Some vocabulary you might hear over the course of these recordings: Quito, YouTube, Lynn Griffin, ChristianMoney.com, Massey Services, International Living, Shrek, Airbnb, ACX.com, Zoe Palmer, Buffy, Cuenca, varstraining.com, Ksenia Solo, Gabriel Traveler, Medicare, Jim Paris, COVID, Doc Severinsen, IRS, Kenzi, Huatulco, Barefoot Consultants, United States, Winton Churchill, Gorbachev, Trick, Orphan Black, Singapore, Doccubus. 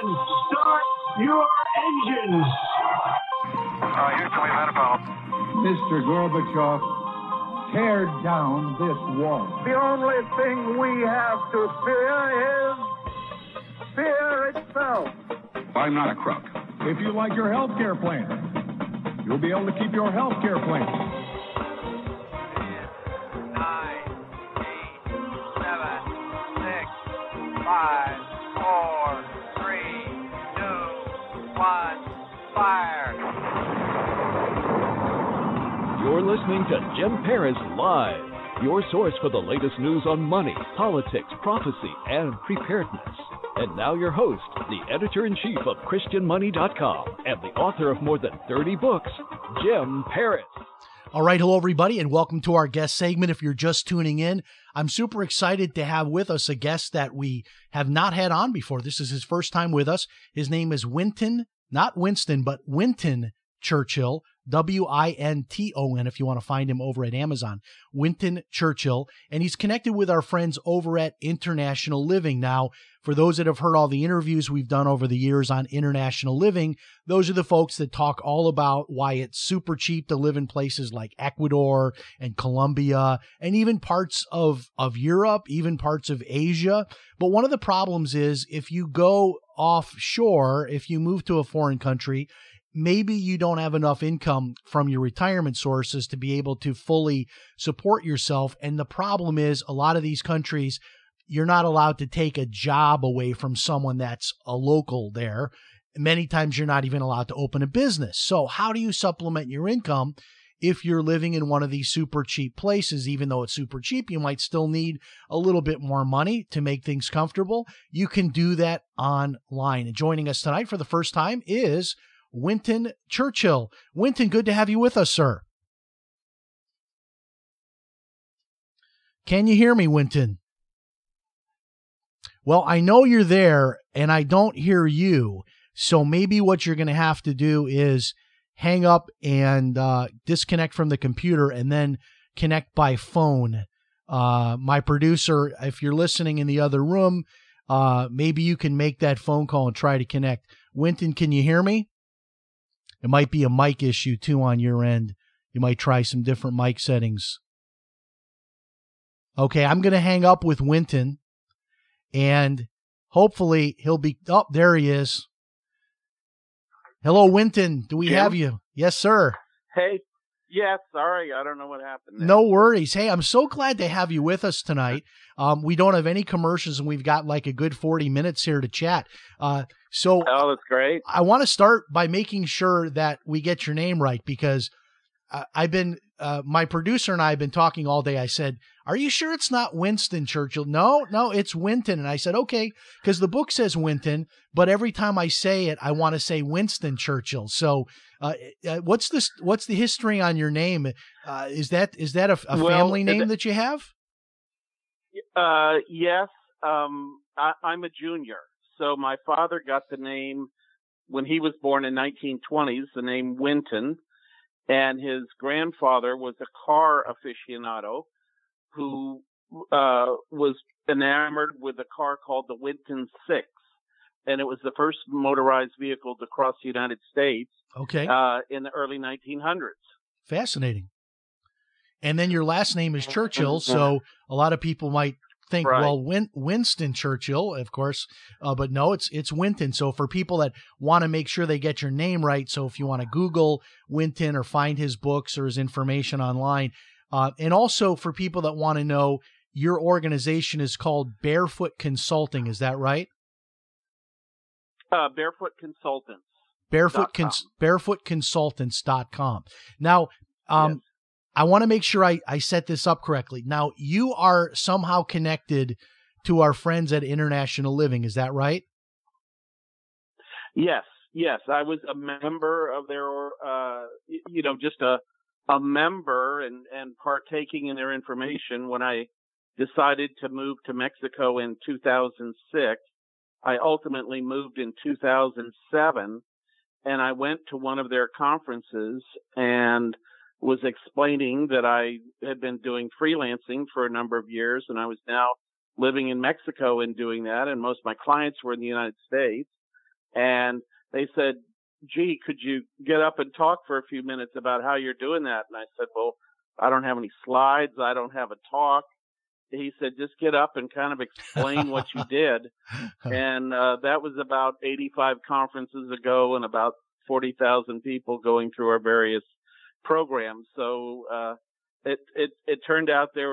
and start your engines. Houston, we've had a problem. Mr. Gorbachev, tear down this wall. The only thing we have to fear is fear itself. I'm not a crook. If you like your health care plan, you'll be able to keep your health care plan. You're listening to Jim Paris Live, your source for the latest news on money, politics, prophecy, and preparedness. And now your host, the editor-in-chief of ChristianMoney.com and the author of more than 30 books, Jim Paris. All right, hello everybody, and welcome to our guest segment. If you're just tuning in, I'm super excited to have with us a guest that we have not had on before. This is his first time with us. His name is Winton, not Winston, but Winton Churchill. W-I-N-T-O-N, if you want to find him over at Amazon, Winton Churchill. And he's connected with our friends over at International Living. Now, for those that have heard all the interviews we've done over the years on International Living, those are the folks that talk all about why it's super cheap to live in places like Ecuador and Colombia and even parts of Europe, even parts of Asia. But one of the problems is if you go offshore, if you move to a foreign country, maybe you don't have enough income from your retirement sources to be able to fully support yourself. And the problem is a lot of these countries, you're not allowed to take a job away from someone that's a local there. Many times you're not even allowed to open a business. So how do you supplement your income if you're living in one of these super cheap places? Even though it's super cheap, you might still need a little bit more money to make things comfortable. You can do that online. And joining us tonight for the first time is Winton Churchill. Winton, good to have you with us, sir. Can you hear me, Winton? Well, I know you're there and I don't hear you. So maybe what you're going to have to do is hang up and disconnect from the computer and then connect by phone. My producer, if you're listening in the other room, maybe you can make that phone call and try to connect. Winton, can you hear me? It might be a mic issue, too, on your end. You might try some different mic settings. Okay, I'm going to hang up with Winton, and hopefully he'll be... Oh, there he is. Hello, Winton. Do we have you? Yes, sir. Hey. Yeah, sorry. I don't know what happened there. No worries. Hey, I'm so glad to have you with us tonight. We don't have any commercials, and we've got like a good 40 minutes here to chat. Oh, that's great. I want to start by making sure that we get your name right, because I've been, my producer and I have been talking all day. I said, are you sure it's not Winston Churchill? No, it's Winton. And I said, okay, because the book says Winton, but every time I say it, I want to say Winston Churchill. So what's the history on your name? Is that a family name that you have? Yes. I'm a junior. So my father got the name when he was born in 1920s, the name Winton. And his grandfather was a car aficionado who was enamored with a car called the Winton 6. And it was the first motorized vehicle to cross the United States in the early 1900s. Fascinating. And then your last name is Churchill, so a lot of people might think, right. Well, Winston Churchill, of course, but no, it's Winton. So for people that want to make sure they get your name right, so if you want to Google Winton or find his books or his information online, and also for people that want to know, your organization is called Barefoot Consulting. Is that right? Barefoot Consultants. Barefootconsultants.com. Now, yes. I want to make sure I set this up correctly. Now, you are somehow connected to our friends at International Living. Is that right? Yes. I was a member of their, just a member and partaking in their information when I decided to move to Mexico in 2006. I ultimately moved in 2007, and I went to one of their conferences and was explaining that I had been doing freelancing for a number of years, and I was now living in Mexico and doing that, and most of my clients were in the United States. And they said, gee, could you get up and talk for a few minutes about how you're doing that? And I said, well, I don't have any slides. I don't have a talk. He said, just get up and kind of explain what you did. And that was about 85 conferences ago and about 40,000 people going through our various programs. So it turned out there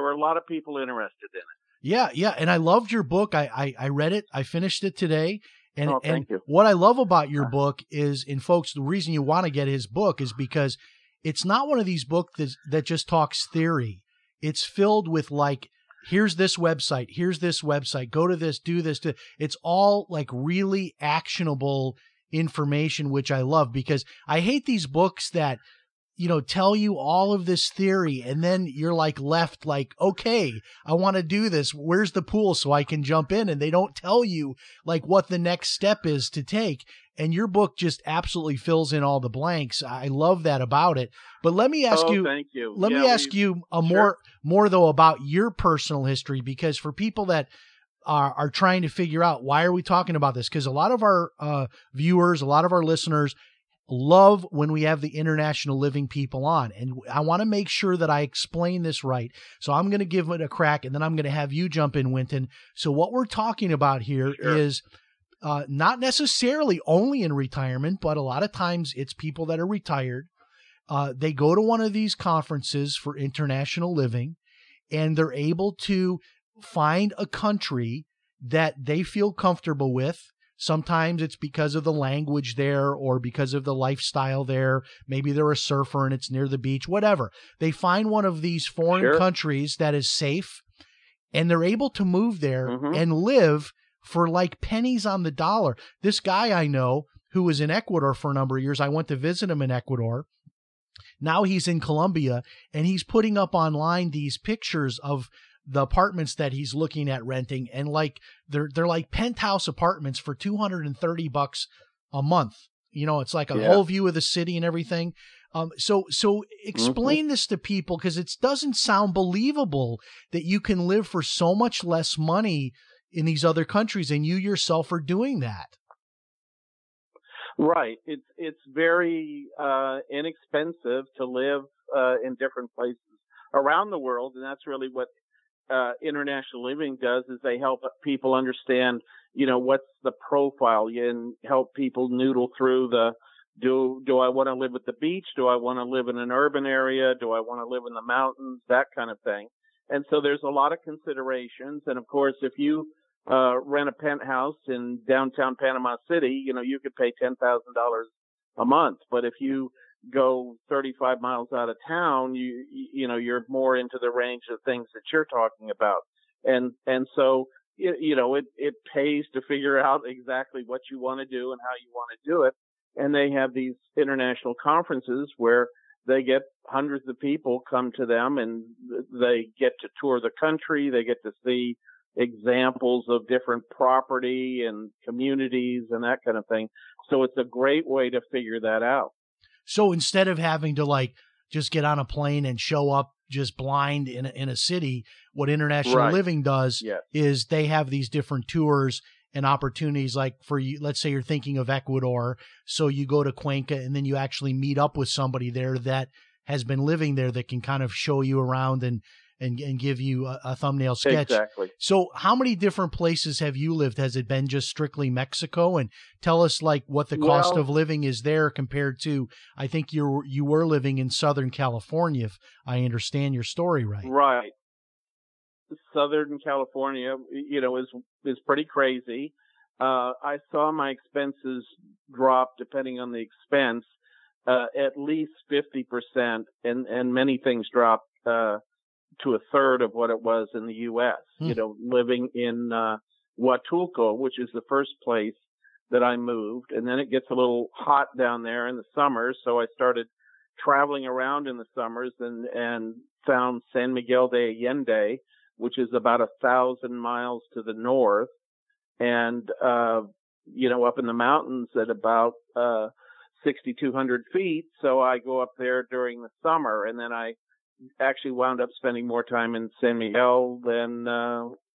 were a lot of people interested in it. Yeah. And I loved your book. I read it. I finished it today. And, thank you. What I love about your book is, and folks, the reason you want to get his book is because it's not one of these books that just talks theory. It's filled with like, here's this website, go to this, do this. It's all like really actionable information, which I love, because I hate these books that, you know, tell you all of this theory and then you're like left like, okay, I want to do this. Where's the pool so I can jump in? And they don't tell you like what the next step is to take. And your book just absolutely fills in all the blanks. I love that about it. But let me ask you, thank you. Let me ask you more though about your personal history, because for people that are trying to figure out why are we talking about this? Because a lot of our viewers, a lot of our listeners love when we have the International Living people on. And I want to make sure that I explain this right. So I'm going to give it a crack and then I'm going to have you jump in, Winton. So what we're talking about here is not necessarily only in retirement, but a lot of times it's people that are retired. They go to one of these conferences for International Living and they're able to find a country that they feel comfortable with. Sometimes it's because of the language there or because of the lifestyle there. Maybe they're a surfer and it's near the beach, whatever. They find one of these foreign countries that is safe and they're able to move there and live for like pennies on the dollar. This guy I know who was in Ecuador for a number of years, I went to visit him in Ecuador. Now he's in Colombia and he's putting up online these pictures of the apartments that he's looking at renting, and like they're like penthouse apartments for $230 a month. You know, it's like a whole view of the city and everything. So explain this to people, because it doesn't sound believable that you can live for so much less money in these other countries, and you yourself are doing that. Right. It's very inexpensive to live in different places around the world, and that's really what International Living does, is they help people understand, you know, what's the profile, and help people noodle through the, do I want to live at the beach? Do I want to live in an urban area? Do I want to live in the mountains? That kind of thing. And so there's a lot of considerations. And of course, if you rent a penthouse in downtown Panama City, you know, you could pay $10,000 a month. But if you go 35 miles out of town, you know, you're more into the range of things that you're talking about. And so, you know, it pays to figure out exactly what you want to do and how you want to do it. And they have these international conferences where they get hundreds of people come to them, and they get to tour the country. They get to see examples of different property and communities and that kind of thing. So it's a great way to figure that out. So instead of having to like just get on a plane and show up just blind in a city, what International Living does is they have these different tours and opportunities. Like for you, let's say you're thinking of Ecuador. So you go to Cuenca and then you actually meet up with somebody there that has been living there that can kind of show you around and give you a thumbnail sketch. Exactly. So how many different places have you lived? Has it been just strictly Mexico? And tell us like what the cost of living is there compared to, I think you were living in Southern California, if I understand your story right. Right. Southern California, you know, is pretty crazy. I saw my expenses drop, depending on the expense, at least 50%, and many things dropped, to a third of what it was in the U.S. You know, living in Huatulco, which is the first place that I moved. And then it gets a little hot down there in the summers. So I started traveling around in the summers and found San Miguel de Allende, which is about 1,000 miles to the north. And, you know, up in the mountains at about 6,200 feet. So I go up there during the summer, and then I actually wound up spending more time in San Miguel than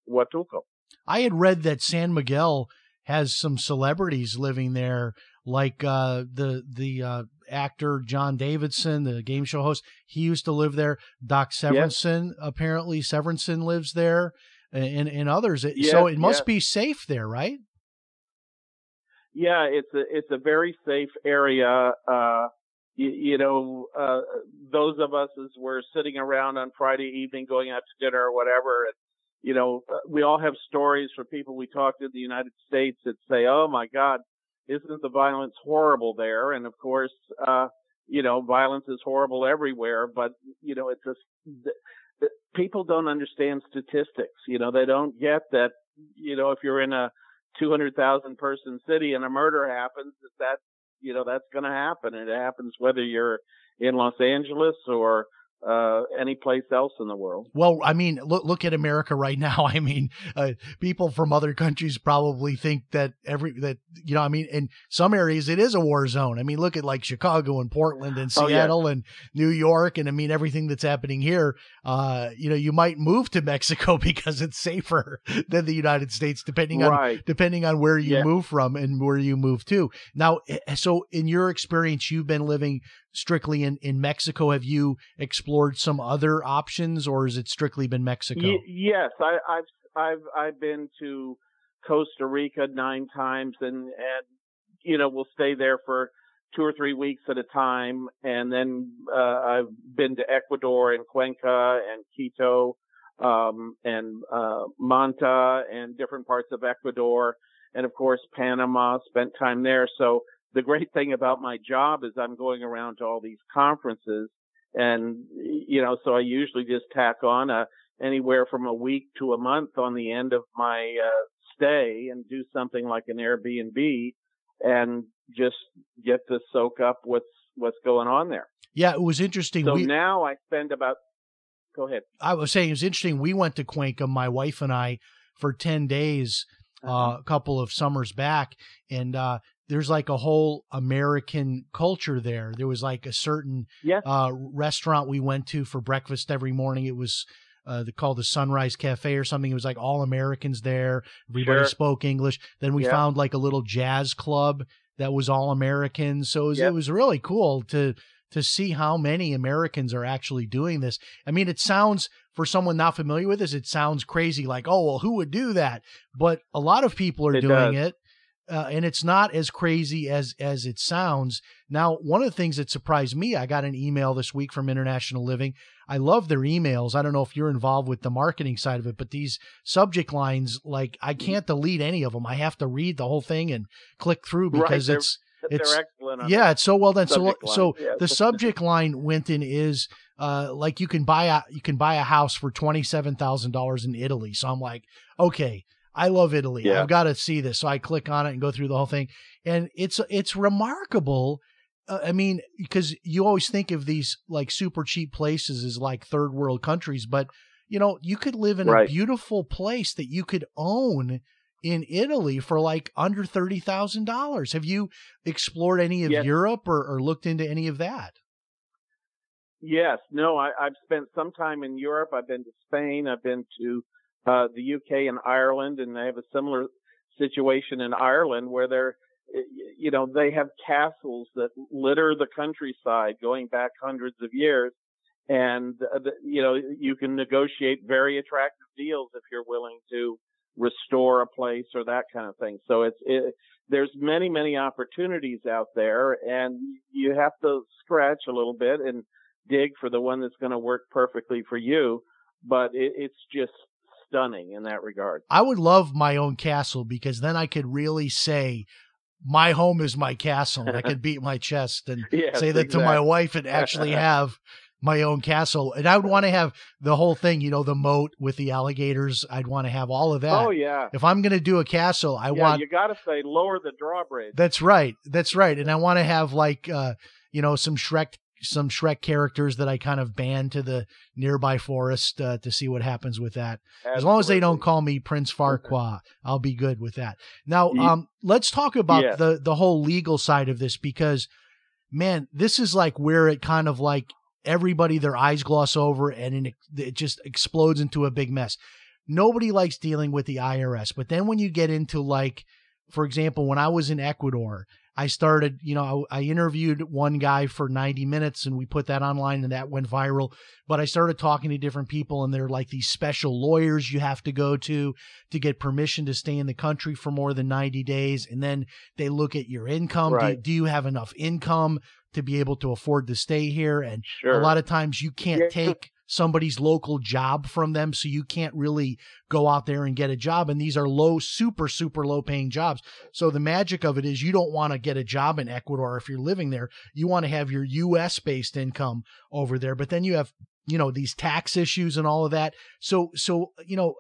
Huatulco. I had read that San Miguel has some celebrities living there, like the actor John Davidson, the game show host. He used to live there. Doc Severinsen, apparently Severinsen lives there, and others. Yes, so it must be safe there, right? Yeah, it's a very safe area. Those of us as we're sitting around on Friday evening going out to dinner or whatever, and, you know, we all have stories from people we talk to in the United States that say, oh, my God, isn't the violence horrible there? And, of course, violence is horrible everywhere. But, you know, it's just people don't understand statistics. You know, they don't get that, you know, if you're in a 200,000 person city and a murder happens, that, you know, that's going to happen. And it happens whether you're in Los Angeles or any place else in the world. Well, I mean, look at America right now. I mean, people from other countries probably think that in some areas it is a war zone. I mean, look at like Chicago and Portland and Seattle and New York. And I mean, everything that's happening here, you might move to Mexico because it's safer than the United States, depending on where you move from and where you move to. Now, so in your experience, you've been living strictly in Mexico. Have you explored some other options, or has it strictly been Mexico? Yes, I've been to Costa Rica 9 times, and you know, we'll stay there for 2 or 3 weeks at a time, and then I've been to Ecuador and Cuenca and Quito and Manta and different parts of Ecuador, and of course Panama. Spent time there, so. The great thing about my job is I'm going around to all these conferences, and, you know, so I usually just tack on anywhere from a week to a month on the end of my stay and do something like an Airbnb and just get to soak up what's going on there. Yeah, it was interesting. So now I spend about – go ahead. I was saying it was interesting. We went to Cuenca, my wife and I, for 10 days a couple of summers back, and there's like a whole American culture there. There was like a certain restaurant we went to for breakfast every morning. It was called the Sunrise Cafe or something. It was like all Americans there. Everybody spoke English. Then we found like a little jazz club that was all American. So it was really cool to see how many Americans are actually doing this. I mean, it sounds, for someone not familiar with this, it sounds crazy. Like, oh, well, who would do that? But a lot of people are doing it. And it's not as crazy as it sounds. Now, one of the things that surprised me, I got an email this week from International Living. I love their emails. I don't know if you're involved with the marketing side of it, but these subject lines, like, I can't delete any of them. I have to read the whole thing and click through because they're excellent. It's so well done. So the subject line, Winton, is like you can buy a house for $27,000 in Italy. So I'm like, okay. I love Italy. Yeah. I've got to see this. So I click on it and go through the whole thing. And it's remarkable. I mean, because you always think of these like super cheap places as like third world countries, but you know, you could live in a beautiful place that you could own in Italy for like under $30,000. Have you explored any of Europe or looked into any of that? Yes. No, I've spent some time in Europe. I've been to Spain. I've been to the UK and Ireland, and they have a similar situation in Ireland where they have castles that litter the countryside going back hundreds of years. And, you can negotiate very attractive deals if you're willing to restore a place or that kind of thing. So there's many, many opportunities out there, and you have to scratch a little bit and dig for the one that's going to work perfectly for you. But it's just stunning in that regard. I would love my own castle, because then I could really say my home is my castle. I could beat my chest and say that to my wife and actually have my own castle. And I would want to have the whole thing, you know, the moat with the alligators. I'd want to have all of that. Oh yeah. If I'm going to do a castle, you got to say lower the drawbridge. That's right. That's right. And I want to have like, some Shrek characters that I kind of ban to the nearby forest to see what happens with that. Absolutely. As long as they don't call me Prince Farquaad, I'll be good with that. Now, let's talk about the whole legal side of this, because, man, this is like where it kind of like everybody, their eyes gloss over and it just explodes into a big mess. Nobody likes dealing with the IRS. But then when you get into like For example, when I was in Ecuador, I started, you know, I interviewed one guy for 90 minutes and we put that online and that went viral. But I started talking to different people, and they're like these special lawyers you have to go to get permission to stay in the country for more than 90 days. And then they look at your income. Right. Do you have enough income to be able to afford to stay here? And sure. A lot of times you can't take somebody's local job from them. So you can't really go out there and get a job. And these are low, super, super low paying jobs. So the magic of it is you don't want to get a job in Ecuador if you're living there. You want to have your US based income over there. But then you have, you know, these tax issues and all of that. So, you know,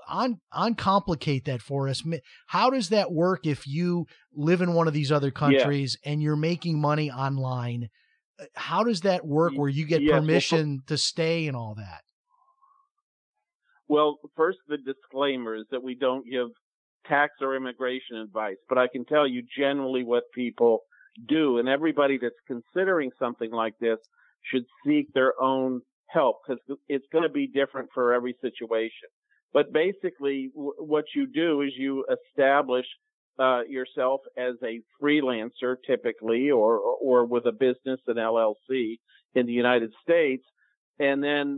uncomplicate that for us. How does that work if you live in one of these other countries and you're making money online? How does that work where you get permission to stay and all that? Well, first, the disclaimer is that we don't give tax or immigration advice, but I can tell you generally what people do. And everybody that's considering something like this should seek their own help, because it's going to be different for every situation. But basically, what you do is you establish yourself as a freelancer, typically, or with a business, an LLC in the United States. And then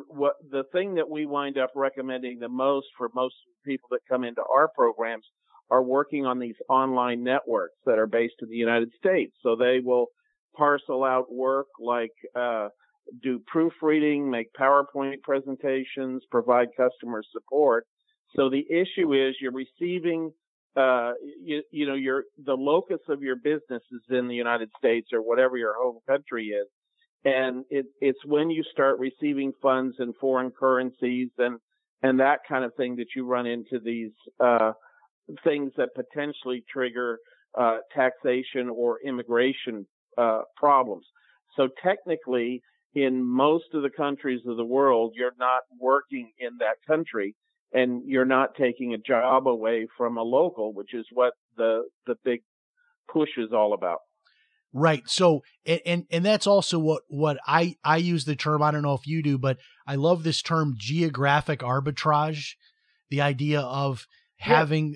the thing that we wind up recommending the most for most people that come into our programs are working on these online networks that are based in the United States. So they will parcel out work like do proofreading, make PowerPoint presentations, provide customer support. So the issue is you're receiving you know, the locus of your business is in the United States or whatever your home country is. And it's when you start receiving funds in foreign currencies and that kind of thing that you run into these, things that potentially trigger, taxation or immigration, problems. So technically, in most of the countries of the world, you're not working in that country. And you're not taking a job away from a local, which is what the big push is all about. Right. So, and that's also what I use the term, I don't know if you do, but I love this term geographic arbitrage, the idea of having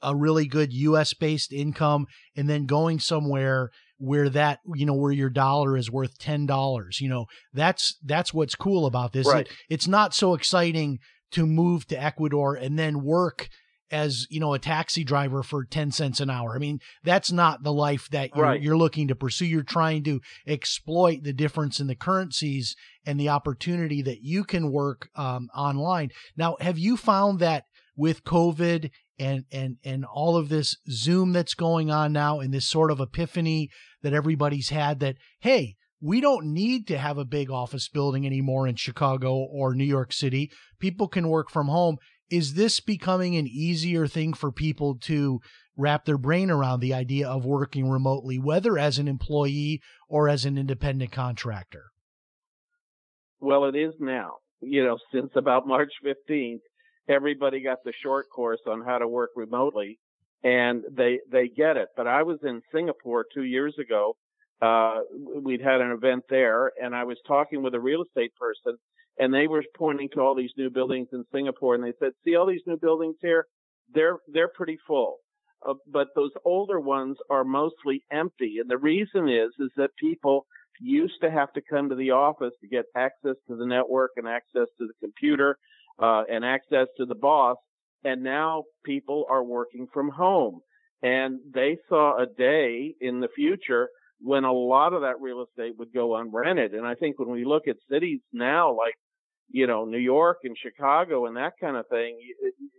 a really good U.S. based income and then going somewhere where that, you know, where your dollar is worth $10, you know, that's what's cool about this. Right. It's not so exciting to move to Ecuador and then work as, you know, a taxi driver for 10 cents an hour. I mean, that's not the life that you're looking to pursue. You're trying to exploit the difference in the currencies and the opportunity that you can work online. Now, have you found that with COVID and all of this Zoom that's going on now and this sort of epiphany that everybody's had that, hey, we don't need to have a big office building anymore in Chicago or New York City. People can work from home. Is this becoming an easier thing for people to wrap their brain around, the idea of working remotely, whether as an employee or as an independent contractor? Well, it is now. You know, since about March 15th, everybody got the short course on how to work remotely, and they get it. But I was in Singapore 2 years ago. We'd had an event there, and I was talking with a real estate person, and they were pointing to all these new buildings in Singapore, and they said, see all these new buildings here? They're pretty full. But those older ones are mostly empty. And the reason is that people used to have to come to the office to get access to the network and access to the computer, and access to the boss. And now people are working from home, and they saw a day in the future when a lot of that real estate would go unrented. And I think when we look at cities now, like, you know, New York and Chicago and that kind of thing,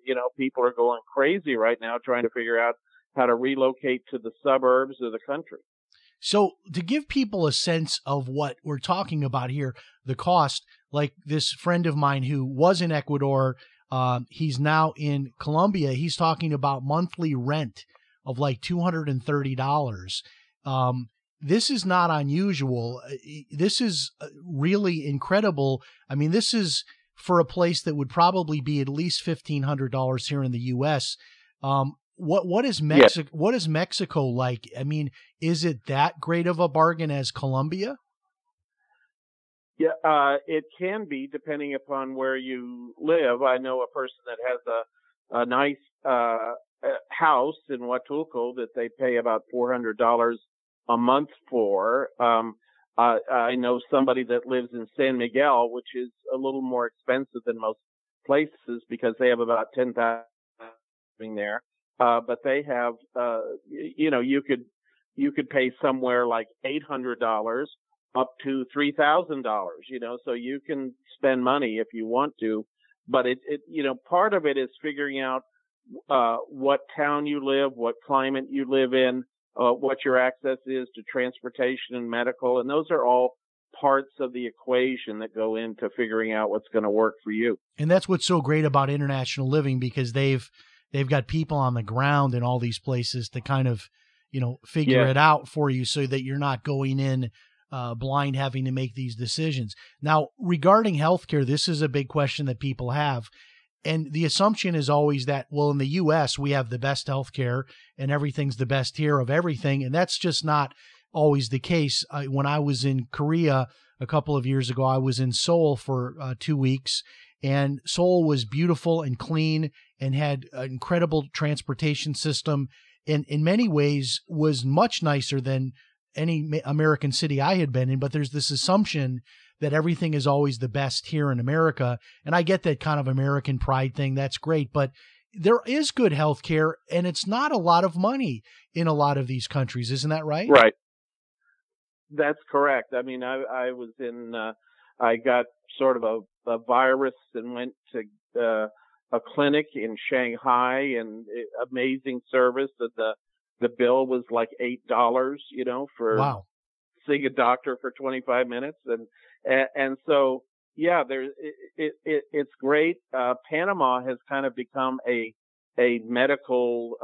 you know, people are going crazy right now trying to figure out how to relocate to the suburbs of the country. So to give people a sense of what we're talking about here, the cost, like this friend of mine who was in Ecuador, he's now in Colombia. He's talking about monthly rent of like $230. This is not unusual. This is really incredible. I mean, this is for a place that would probably be at least $1,500 here in the U.S. What is Mexico? What is Mexico like? I mean, is it that great of a bargain as Colombia? Yeah, it can be depending upon where you live. I know a person that has a nice house in Huatulco that they pay about $400 a month for. I know somebody that lives in San Miguel, which is a little more expensive than most places because they have about 10,000 living there. But they have, you know, you could pay somewhere like $800 up to $3,000, you know, so you can spend money if you want to. But it, you know, part of it is figuring out, what town you live, what climate you live in, what your access is to transportation and medical. And those are all parts of the equation that go into figuring out what's going to work for you. And that's what's so great about International Living, because they've got people on the ground in all these places to kind of, you know, figure it out for you so that you're not going in blind, having to make these decisions. Now, regarding healthcare, this is a big question that people have. And the assumption is always that, well, in the U.S., we have the best healthcare and everything's the best here of everything. And that's just not always the case. When I was in Korea a couple of years ago, I was in Seoul for 2 weeks. And Seoul was beautiful and clean and had an incredible transportation system, and in many ways was much nicer than any American city I had been in. But there's this assumption that everything is always the best here in America. And I get that kind of American pride thing. That's great. But there is good health care, and it's not a lot of money in a lot of these countries. Isn't that right? Right. That's correct. I mean, I was in, I got sort of a virus and went to a clinic in Shanghai, and amazing service that the bill was like $8, you know, for seeing a doctor for 25 minutes. And so, yeah, it's great. Panama has kind of become a medical,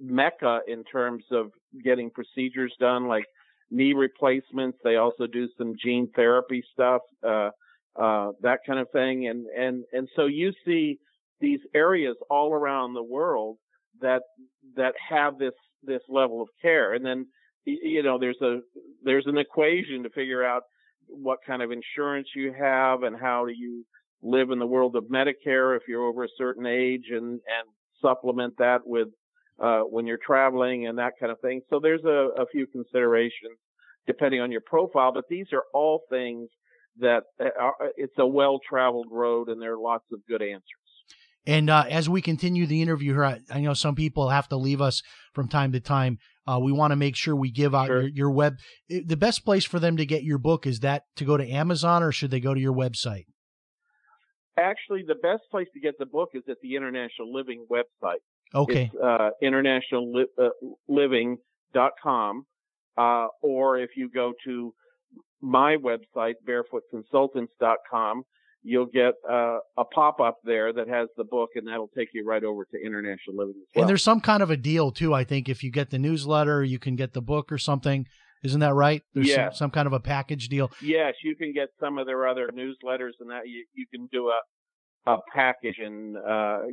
mecca in terms of getting procedures done, like knee replacements. They also do some gene therapy stuff, that kind of thing. And so you see these areas all around the world that have this level of care. And then, you know, there's an equation to figure out what kind of insurance you have and how do you live in the world of Medicare if you're over a certain age, and supplement that with, when you're traveling and that kind of thing. So there's a few considerations depending on your profile, but these are all things that it's a well-traveled road, and there are lots of good answers. And as we continue the interview here, I know some people have to leave us from time to time. We want to make sure we give out your web. The best place for them to get your book, is that to go to Amazon, or should they go to your website? Actually, the best place to get the book is at the International Living website. Okay. It's internationalliving.com. Or if you go to my website, barefootconsultants.com, you'll get a pop-up there that has the book, and that'll take you right over to International Living as well. And there's some kind of a deal, too, I think. If you get the newsletter, you can get the book or something. Isn't that right? There's some kind of a package deal. Yes, you can get some of their other newsletters, and that you can do a package and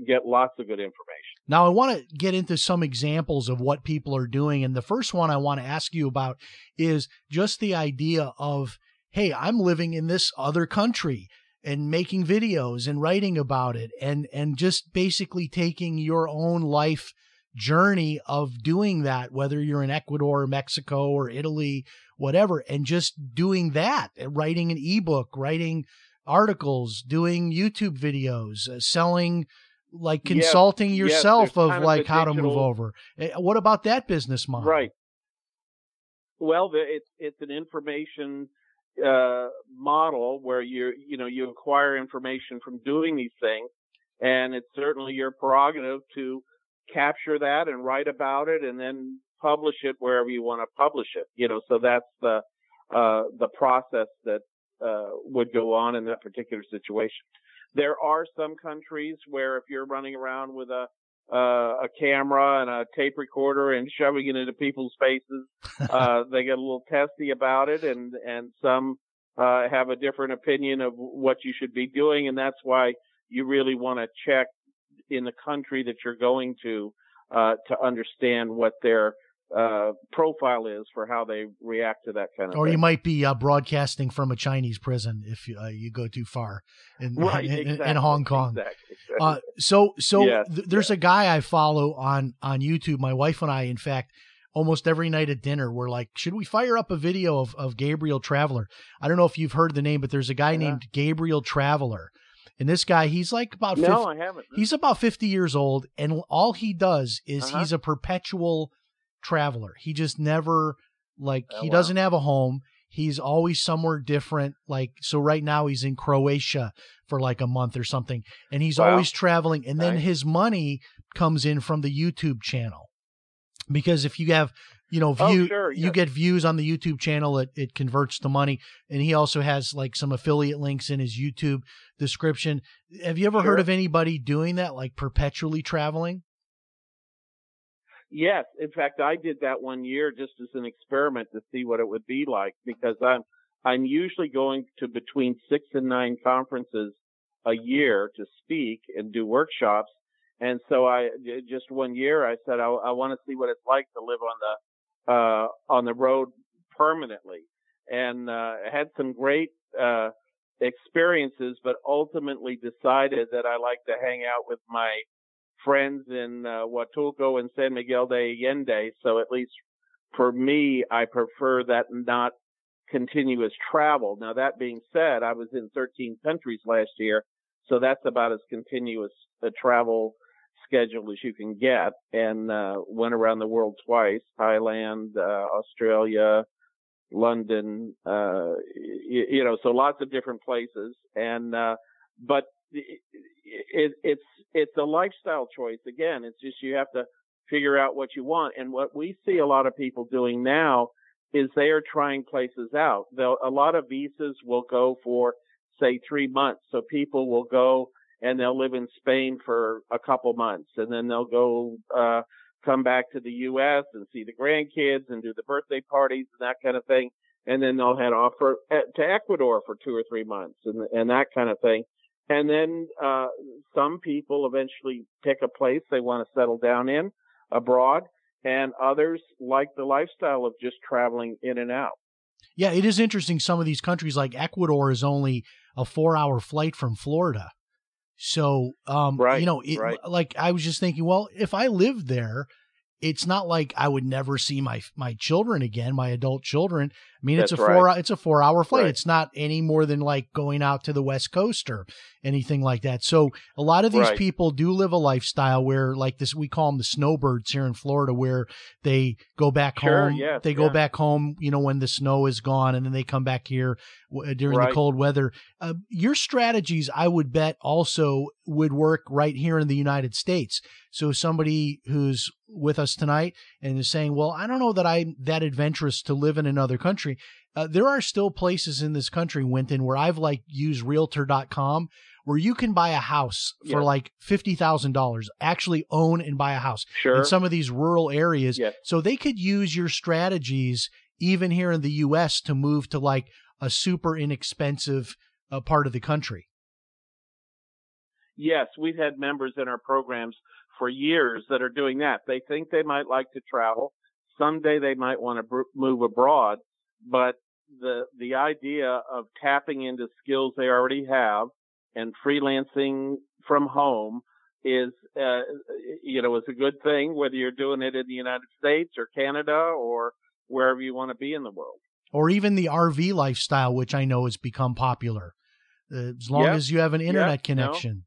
get lots of good information. Now, I want to get into some examples of what people are doing. And the first one I want to ask you about is just the idea of, hey, I'm living in this other country, and making videos and writing about it, and just basically taking your own life journey of doing that, whether you're in Ecuador or Mexico or Italy, whatever, and just doing that, writing an ebook, writing articles, doing YouTube videos, selling, like consulting yourself of like how to move over. What about that business model? Right. Well, it's an information model where you acquire information from doing these things, and it's certainly your prerogative to capture that and write about it and then publish it wherever you want to publish it, you know. So that's the process that would go on in that particular situation. There are some countries where if you're running around with a camera and a tape recorder and shoving it into people's faces, they get a little testy about it, and some have a different opinion of what you should be doing, and that's why you really want to check in the country that you're going to understand what their profile is for how they react to that kind of thing. Or you might be broadcasting from a Chinese prison if you go too far in Hong Kong. Exactly. There's a guy I follow on YouTube. My wife and I, in fact, almost every night at dinner, we're like, should we fire up a video of Gabriel Traveler? I don't know if you've heard the name, but there's a guy named Gabriel Traveler. And this guy, he's like about 50, I haven't. He's about 50 years old, and all he does is he's a perpetual traveler. He just never, he doesn't have a home. He's always somewhere different. So right now he's in Croatia for a month or something, and he's always traveling. And then his money comes in from the YouTube channel, because if you have, you get views on the YouTube channel, it converts to money. And he also has some affiliate links in his YouTube description. Have you ever heard of anybody doing that, perpetually traveling? Yes. In fact, I did that one year just as an experiment to see what it would be like, because I'm usually going to between 6 and 9 conferences a year to speak and do workshops. And so I just one year I said, I want to see what it's like to live on the road permanently, and had some great experiences, but ultimately decided that I like to hang out with my friends in Huatulco and San Miguel de Allende. So at least for me, I prefer that not continuous travel. Now, that being said, I was in 13 countries last year, so that's about as continuous a travel schedule as you can get, and went around the world twice, Thailand, Australia, London, so lots of different places. And but it's a lifestyle choice. Again, it's just you have to figure out what you want. And what we see a lot of people doing now is they are trying places out. A lot of visas will go for, say, 3 months. So people will go and they'll live in Spain for a couple months, and then they'll go come back to the U.S. and see the grandkids and do the birthday parties and that kind of thing. And then they'll head off to Ecuador for 2 or 3 months and that kind of thing. And then some people eventually pick a place they want to settle down in abroad, and others like the lifestyle of just traveling in and out. Yeah, it is interesting. Some of these countries, like Ecuador, is only a 4-hour flight from Florida. So, I was just thinking, well, if I lived there, it's not like I would never see my children again, my adult children. I mean, it's a 4-hour flight. Right. It's not any more than going out to the West Coast or anything like that. So a lot of these people do live a lifestyle where this, we call them the snowbirds here in Florida, where they go back home. Yes, they go back home, when the snow is gone, and then they come back here during the cold weather. Your strategies, I would bet, also would work right here in the United States. So somebody who's with us tonight and is saying, well, I don't know that I'm that adventurous to live in another country. There are still places in this country, Winton, where I've used realtor.com, where you can buy a house for $50,000, actually own and buy a house in some of these rural areas. Yeah. So they could use your strategies even here in the U.S. to move to a super inexpensive part of the country. Yes, we've had members in our programs for years that are doing that. They think they might like to travel. Someday they might want to move abroad, but the idea of tapping into skills they already have and freelancing from home is, is a good thing, whether you're doing it in the United States or Canada or wherever you want to be in the world. Or even the RV lifestyle, which I know has become popular, as long as you have an internet connection. No.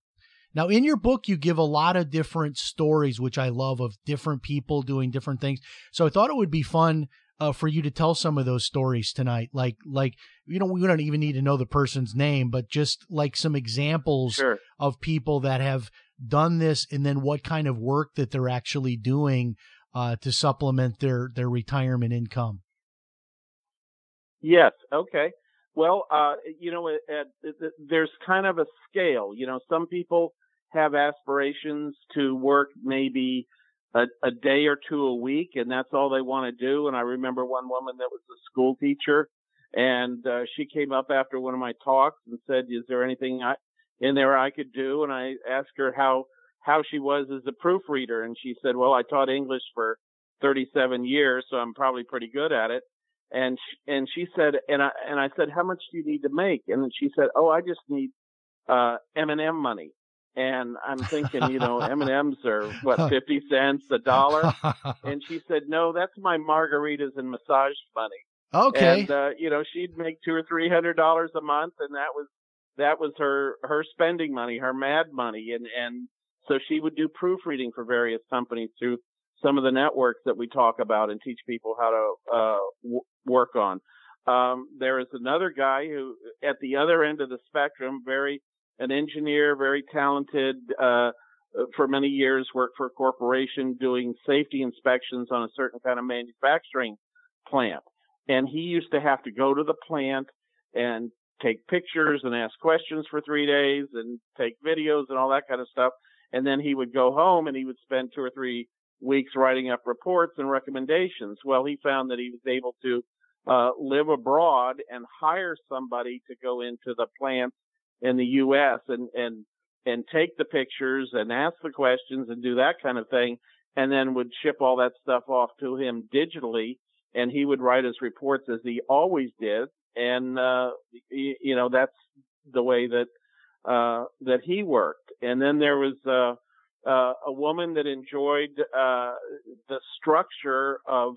Now, in your book, you give a lot of different stories, which I love, of different people doing different things. So I thought it would be fun for you to tell some of those stories tonight. We don't even need to know the person's name, but just some examples of people that have done this, and then what kind of work that they're actually doing to supplement their retirement income. Yes. Okay. Well, there's kind of a scale. Some people have aspirations to work maybe a day or two a week, and that's all they want to do. And I remember one woman that was a school teacher, and she came up after one of my talks and said, is there anything in there I could do? And I asked her how she was as a proofreader. And she said, well, I taught English for 37 years, so I'm probably pretty good at it. And she said, and I said, how much do you need to make? And then she said, oh, I just need M&M money. And I'm thinking, you know, M&Ms are, what, 50 cents, a dollar? And she said, no, that's my margaritas and massage money. Okay. And, you know, she'd make $200 or $300 a month, and that was her spending money, her mad money. And so she would do proofreading for various companies through some of the networks that we talk about and teach people how to work on. There is another guy who, at the other end of the spectrum, an engineer, very talented, for many years worked for a corporation doing safety inspections on a certain kind of manufacturing plant. And he used to have to go to the plant and take pictures and ask questions for 3 days and take videos and all that kind of stuff. And then he would go home and he would spend 2 or 3 weeks writing up reports and recommendations. Well, he found that he was able to live abroad and hire somebody to go into the plant in the U.S. and take the pictures and ask the questions and do that kind of thing, and then would ship all that stuff off to him digitally, and he would write his reports as he always did. And, you know, that's the way that, that he worked. And then there was, a woman that enjoyed, the structure of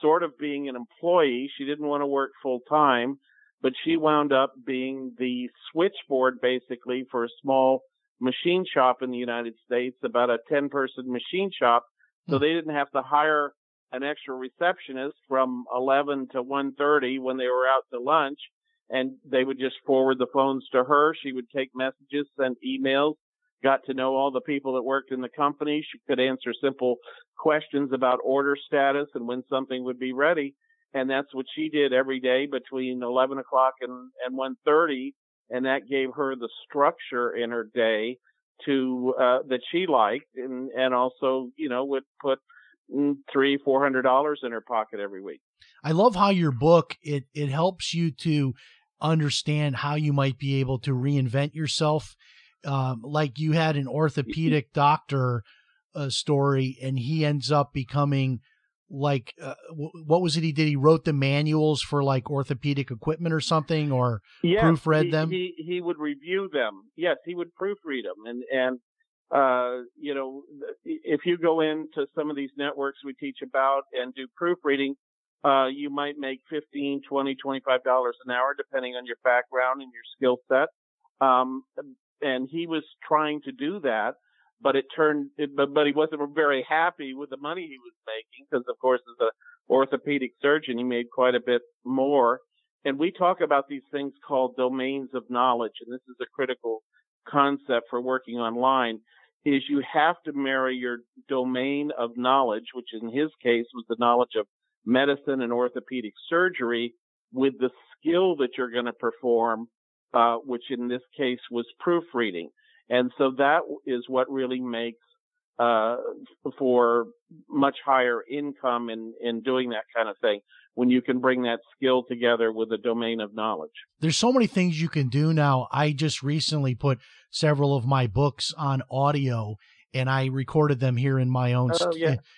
sort of being an employee. She didn't want to work full time, but she wound up being the switchboard basically for a small machine shop in the United States, about a 10-person machine shop. So they didn't have to hire an extra receptionist from 11 to 1:30 when they were out to lunch, and they would just forward the phones to her. She would take messages, send emails, got to know all the people that worked in the company. She could answer simple questions about order status and when something would be ready. And that's what she did every day between 11 o'clock and 1:30. And that gave her the structure in her day to, that she liked, and also, you know, would put $300-$400 in her pocket every week. I love how your book, it helps you to understand how you might be able to reinvent yourself. Like you had an orthopedic doctor story, and he ends up becoming like, what was it he did? He wrote the manuals for like orthopedic equipment or something, or proofread them? He would review them. Yes, he would proofread them. And you know, if you go into some of these networks we teach about and do proofreading, you might make $15, $20, $25 an hour, depending on your background and your skill set. And he was trying to do that, but but he wasn't very happy with the money he was making, because of course, as an orthopedic surgeon, he made quite a bit more. And we talk about these things called domains of knowledge. And this is a critical concept for working online, is you have to marry your domain of knowledge, which in his case was the knowledge of medicine and orthopedic surgery, with the skill that you're going to perform, which in this case was proofreading. And so that is what really makes for much higher income in doing that kind of thing, when you can bring that skill together with a domain of knowledge. There's so many things you can do now. I just recently put several of my books on audio, and I recorded them here in my own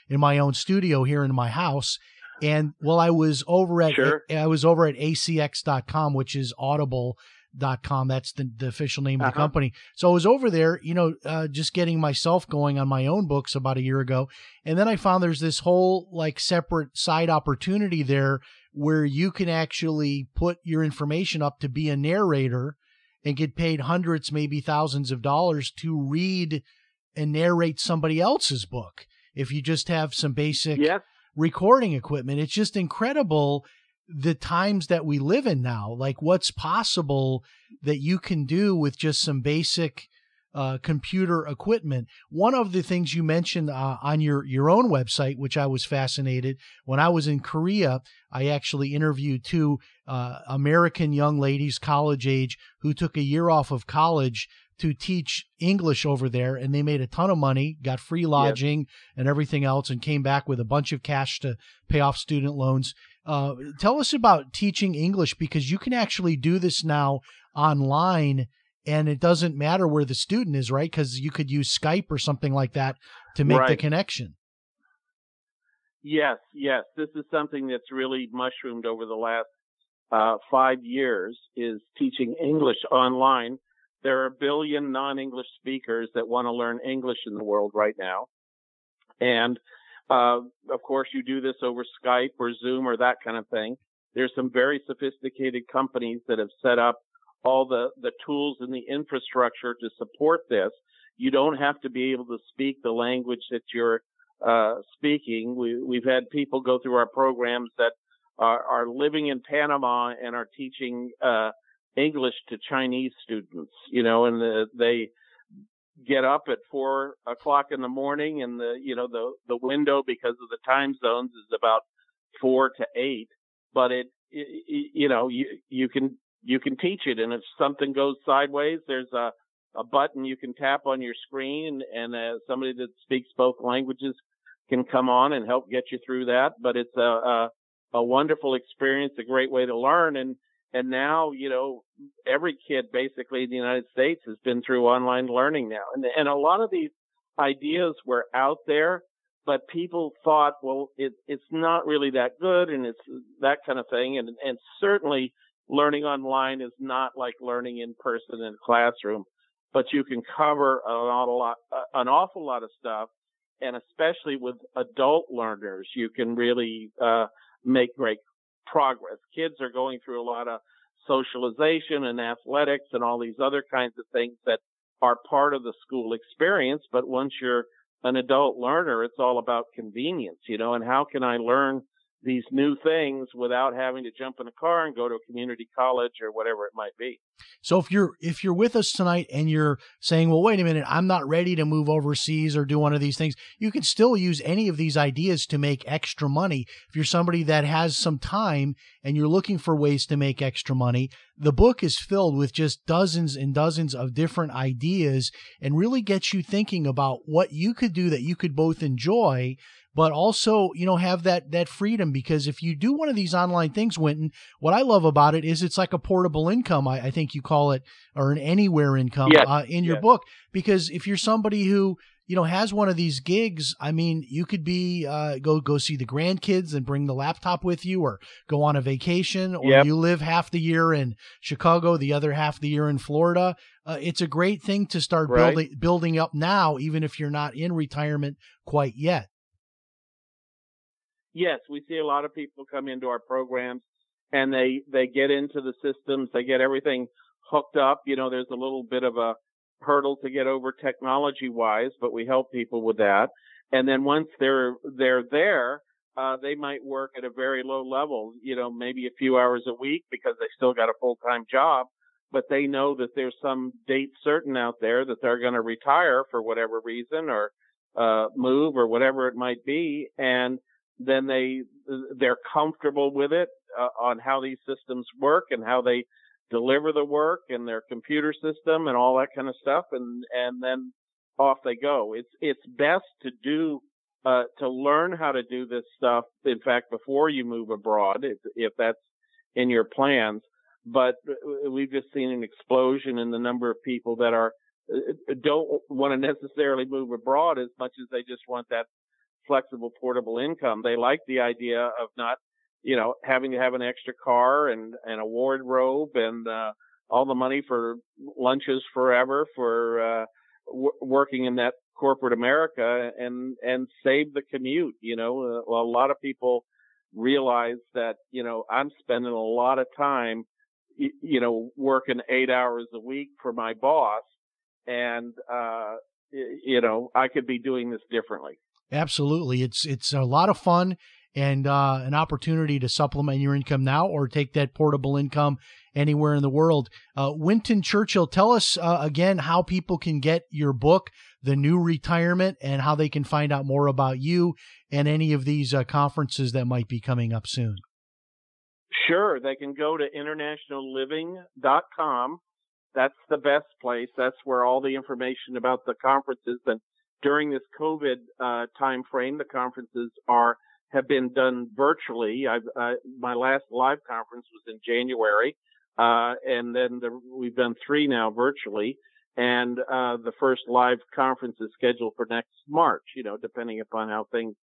in my own studio here in my house. And while I was over at I was over at ACX.com, which is audible.com. That's the official name of the company. So I was over there, you know, just getting myself going on my own books about a year ago. And then I found there's this whole like separate side opportunity there where you can actually put your information up to be a narrator and get paid hundreds, maybe thousands of dollars to read and narrate somebody else's book. If you just have some basic recording equipment, it's just incredible the times that we live in now, like what's possible that you can do with just some basic computer equipment. One of the things you mentioned on your own website, which I was fascinated, when I was in Korea, I actually interviewed two American young ladies, college age, who took a year off of college to teach English over there, and they made a ton of money, got free lodging and everything else, and came back with a bunch of cash to pay off student loans. Tell us about teaching English, because you can actually do this now online, and it doesn't matter where the student is, right? Because you could use Skype or something like that to make the connection. Yes, yes. This is something that's really mushroomed over the last 5 years, is teaching English online. There are a billion non-English speakers that want to learn English in the world right now. And, of course, you do this over Skype or Zoom or that kind of thing. There's some very sophisticated companies that have set up all the tools and the infrastructure to support this. You don't have to be able to speak the language that you're speaking. We've had people go through our programs that are living in Panama and are teaching English to Chinese students, you know, and they get up at 4 o'clock in the morning, and the window because of the time zones is about 4 to 8, but you can teach it. And if something goes sideways, there's a button you can tap on your screen, and somebody that speaks both languages can come on and help get you through that. But it's a wonderful experience, a great way to learn. And now, you know, every kid basically in the United States has been through online learning now. And a lot of these ideas were out there, but people thought, well, it's not really that good, and it's that kind of thing. And certainly learning online is not like learning in person in a classroom, but you can cover an awful lot of stuff. And especially with adult learners, you can really make great progress. Kids are going through a lot of socialization and athletics and all these other kinds of things that are part of the school experience. But once you're an adult learner, it's all about convenience, you know, and how can I learn these new things without having to jump in a car and go to a community college or whatever it might be. So if you're with us tonight and you're saying, well, wait a minute, I'm not ready to move overseas or do one of these things, you can still use any of these ideas to make extra money. If you're somebody that has some time and you're looking for ways to make extra money, the book is filled with just dozens and dozens of different ideas and really gets you thinking about what you could do that you could both enjoy, but also, you know, have that freedom. Because if you do one of these online things, Winton, what I love about it is it's like a portable income, I think you call it, or an anywhere income, yes, in your book. Because if you're somebody who, you know, has one of these gigs, I mean, you could be go see the grandkids and bring the laptop with you, or go on a vacation, or you live half the year in Chicago, the other half the year in Florida. It's a great thing to start building up now, even if you're not in retirement quite yet. Yes, we see a lot of people come into our programs, and they get into the systems, they get everything hooked up. You know, there's a little bit of a hurdle to get over technology-wise, but we help people with that. And then once they're there, they might work at a very low level, you know, maybe a few hours a week because they still got a full-time job, but they know that there's some date certain out there that they're going to retire for whatever reason, or move or whatever it might be, and then they're comfortable with it on how these systems work and how they deliver the work and their computer system and all that kind of stuff, and then off they go. It's best to do to learn how to do this stuff, in fact, before you move abroad, if that's in your plans. But we've just seen an explosion in the number of people that don't want to necessarily move abroad as much as they just want that flexible, portable income. They like the idea of not, you know, having to have an extra car and a wardrobe and all the money for lunches forever for working in that corporate America, and save the commute. You know, a lot of people realize that, you know, I'm spending a lot of time, you know, working 8 hours a week for my boss, and, you know, I could be doing this differently. Absolutely. It's a lot of fun, and an opportunity to supplement your income now or take that portable income anywhere in the world. Winton Churchill, tell us again how people can get your book, The New Retirement, and how they can find out more about you and any of these conferences that might be coming up soon. Sure. They can go to internationalliving.com. That's the best place. That's where all the information about the conferences, and during this COVID time frame, the conferences have been done virtually. My last live conference was in January, and then we've done 3 now virtually, and the first live conference is scheduled for next March, you know, depending upon how things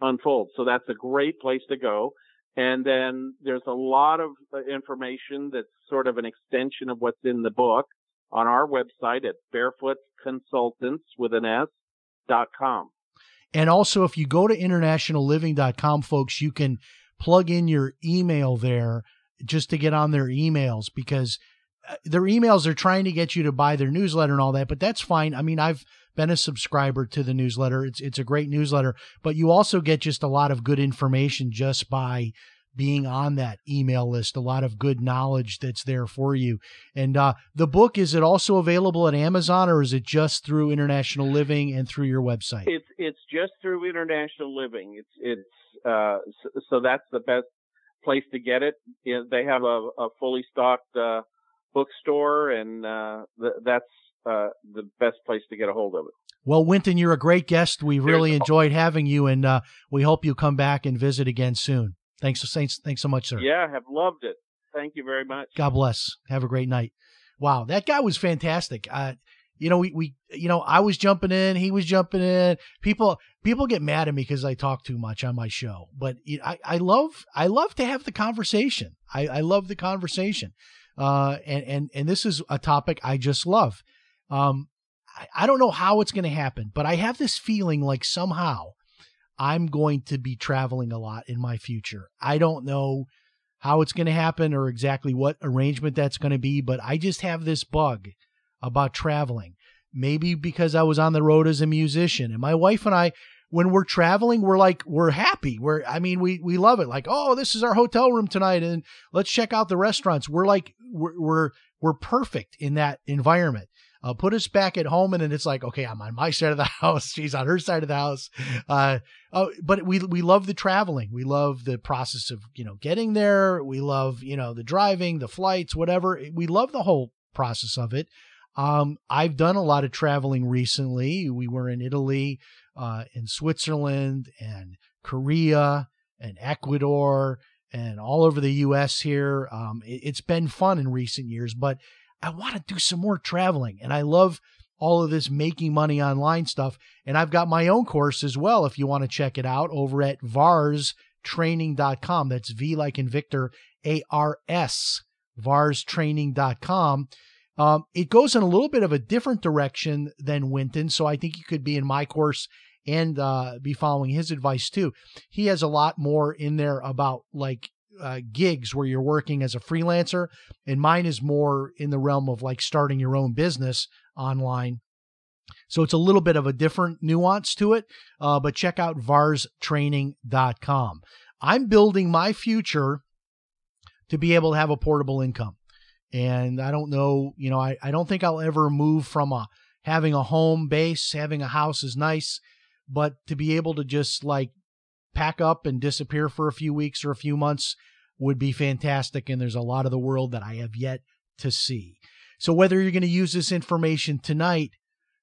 unfold. So that's a great place to go. And then there's a lot of information that's sort of an extension of what's in the book. on our website at barefootconsultants.com. And also, if you go to internationalliving.com, folks, you can plug in your email there just to get on their emails, because their emails are trying to get you to buy their newsletter and all that, but that's fine. I mean, I've been a subscriber to the newsletter. It's a great newsletter, but you also get just a lot of good information just by being on that email list, a lot of good knowledge that's there for you. And the book, is it also available at Amazon, or is it just through International Living and through your website? It's just through International Living. So that's the best place to get it. They have a fully stocked bookstore, and that's the best place to get a hold of it. Well, Winton, you're a great guest. We really enjoyed having you, and we hope you come back and visit again soon. Thanks so much, sir. Yeah, I have loved it. Thank you very much. God bless. Have a great night. Wow, that guy was fantastic. I was jumping in. He was jumping in. People get mad at me because I talk too much on my show, but I love to have the conversation. I love the conversation, and this is a topic I just love. I don't know how it's going to happen, but I have this feeling like somehow I'm going to be traveling a lot in my future. I don't know how it's going to happen or exactly what arrangement that's going to be, but I just have this bug about traveling. Maybe because I was on the road as a musician, and my wife and I, when we're traveling, we're happy. We love it. Like, oh, this is our hotel room tonight, and let's check out the restaurants. We're perfect in that environment. Put us back at home, and then it's like, okay, I'm on my side of the house. She's on her side of the house. But we love the traveling. We love the process of, getting there. We love, the driving, the flights, whatever. We love the whole process of it. I've done a lot of traveling recently. We were in Italy, in Switzerland, and Korea, and Ecuador, and all over the U.S. here. It's been fun in recent years, but I want to do some more traveling, and I love all of this making money online stuff. And I've got my own course as well, if you want to check it out, over at varstraining.com. That's V like in Victor, A-R-S, varstraining.com. It goes in a little bit of a different direction than Winton, so I think you could be in my course and be following his advice too. He has a lot more in there about gigs where you're working as a freelancer, and mine is more in the realm of starting your own business online. So it's a little bit of a different nuance to it, but check out varstraining.com. I'm building my future to be able to have a portable income. And I don't know, I don't think I'll ever move from having a home base. Having a house is nice, but to be able to just pack up and disappear for a few weeks or a few months would be fantastic. And there's a lot of the world that I have yet to see. So whether you're going to use this information tonight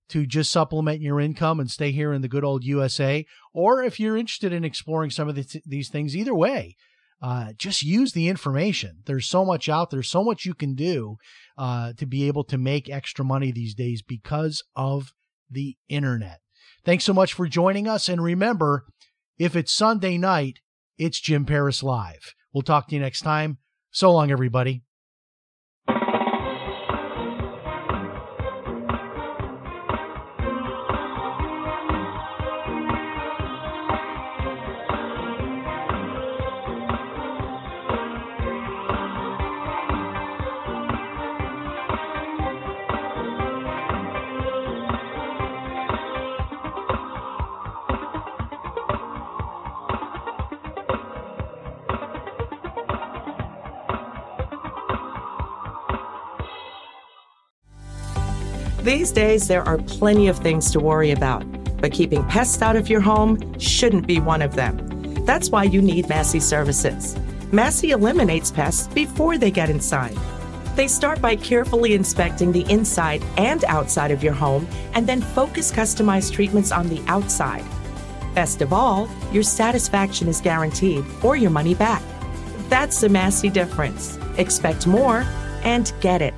to just supplement your income and stay here in the good old USA, or if you're interested in exploring some of these things, either way, just use the information. There's so much out there, so much you can do to be able to make extra money these days because of the internet. Thanks so much for joining us. And remember, if it's Sunday night, it's Jim Paris Live. We'll talk to you next time. So long, everybody. These days, there are plenty of things to worry about, but keeping pests out of your home shouldn't be one of them. That's why you need Massey Services. Massey eliminates pests before they get inside. They start by carefully inspecting the inside and outside of your home, and then focus customized treatments on the outside. Best of all, your satisfaction is guaranteed, or your money back. That's the Massey difference. Expect more and get it.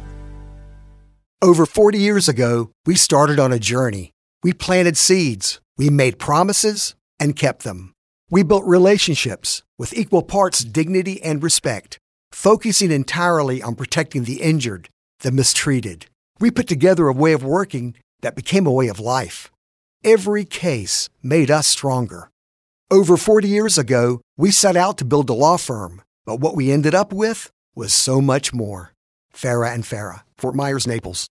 Over 40 years ago, we started on a journey. We planted seeds, we made promises, and kept them. We built relationships with equal parts dignity and respect, focusing entirely on protecting the injured, the mistreated, We put together a way of working that became a way of life. Every case made us stronger. Over 40 years ago, we set out to build a law firm, but what we ended up with was so much more. Farrah and Farrah, Fort Myers, Naples.